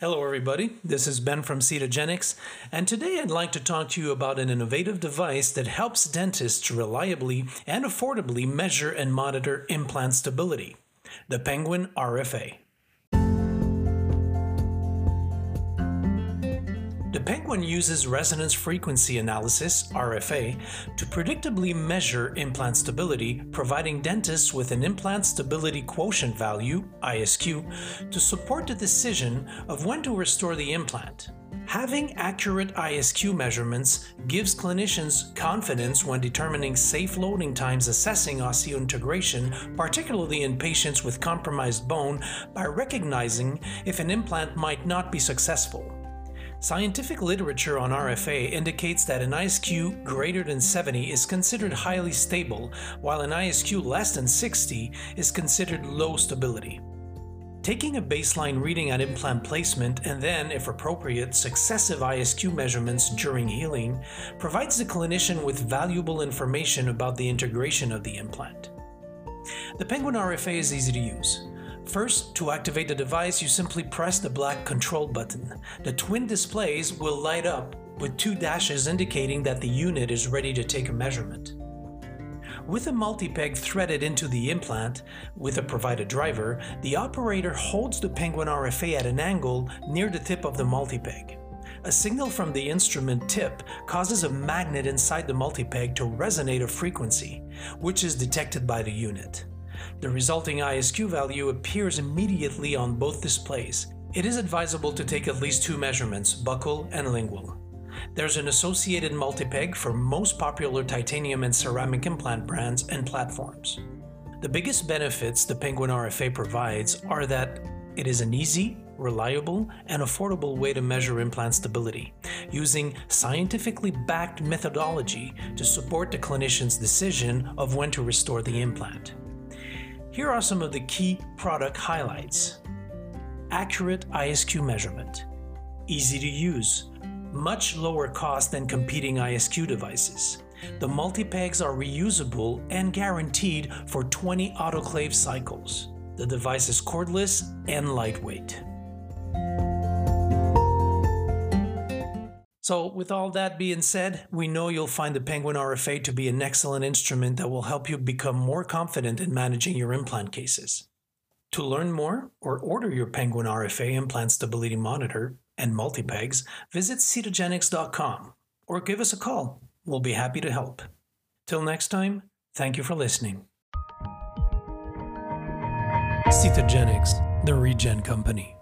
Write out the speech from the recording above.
Hello everybody, this is Ben from Cetogenics, and today I'd like to talk to you about an innovative device that helps dentists reliably and affordably measure and monitor implant stability, the Penguin RFA. The Penguin uses Resonance Frequency Analysis, RFA, to predictably measure implant stability, providing dentists with an implant stability quotient value, ISQ, to support the decision of when to restore the implant. Having accurate ISQ measurements gives clinicians confidence when determining safe loading times, assessing osseointegration, particularly in patients with compromised bone, by recognizing if an implant might not be successful. Scientific literature on RFA indicates that an ISQ greater than 70 is considered highly stable, while an ISQ less than 60 is considered low stability. Taking a baseline reading at implant placement and then, if appropriate, successive ISQ measurements during healing provides the clinician with valuable information about the integration of the implant. The Penguin RFA is easy to use. First, to activate the device, you simply press the black control button. The twin displays will light up with two dashes indicating that the unit is ready to take a measurement. With a multipeg threaded into the implant with a provided driver, the operator holds the Penguin RFA at an angle near the tip of the multipeg. A signal from the instrument tip causes a magnet inside the multipeg to resonate a frequency, which is detected by the unit. The resulting ISQ value appears immediately on both displays. It is advisable to take at least two measurements, buccal and lingual. There's an associated multipeg for most popular titanium and ceramic implant brands and platforms. The biggest benefits the Penguin RFA provides are that it is an easy, reliable, and affordable way to measure implant stability, using scientifically backed methodology to support the clinician's decision of when to restore the implant. Here are some of the key product highlights. Accurate ISQ measurement. Easy to use. Much lower cost than competing ISQ devices. The multipegs are reusable and guaranteed for 20 autoclave cycles. The device is cordless and lightweight. So with all that being said, we know you'll find the Penguin RFA to be an excellent instrument that will help you become more confident in managing your implant cases. To learn more or order your Penguin RFA implant stability monitor and multipegs, visit cetogenics.com or give us a call. We'll be happy to help. Till next time, thank you for listening. Cetogenics, the Regen Company.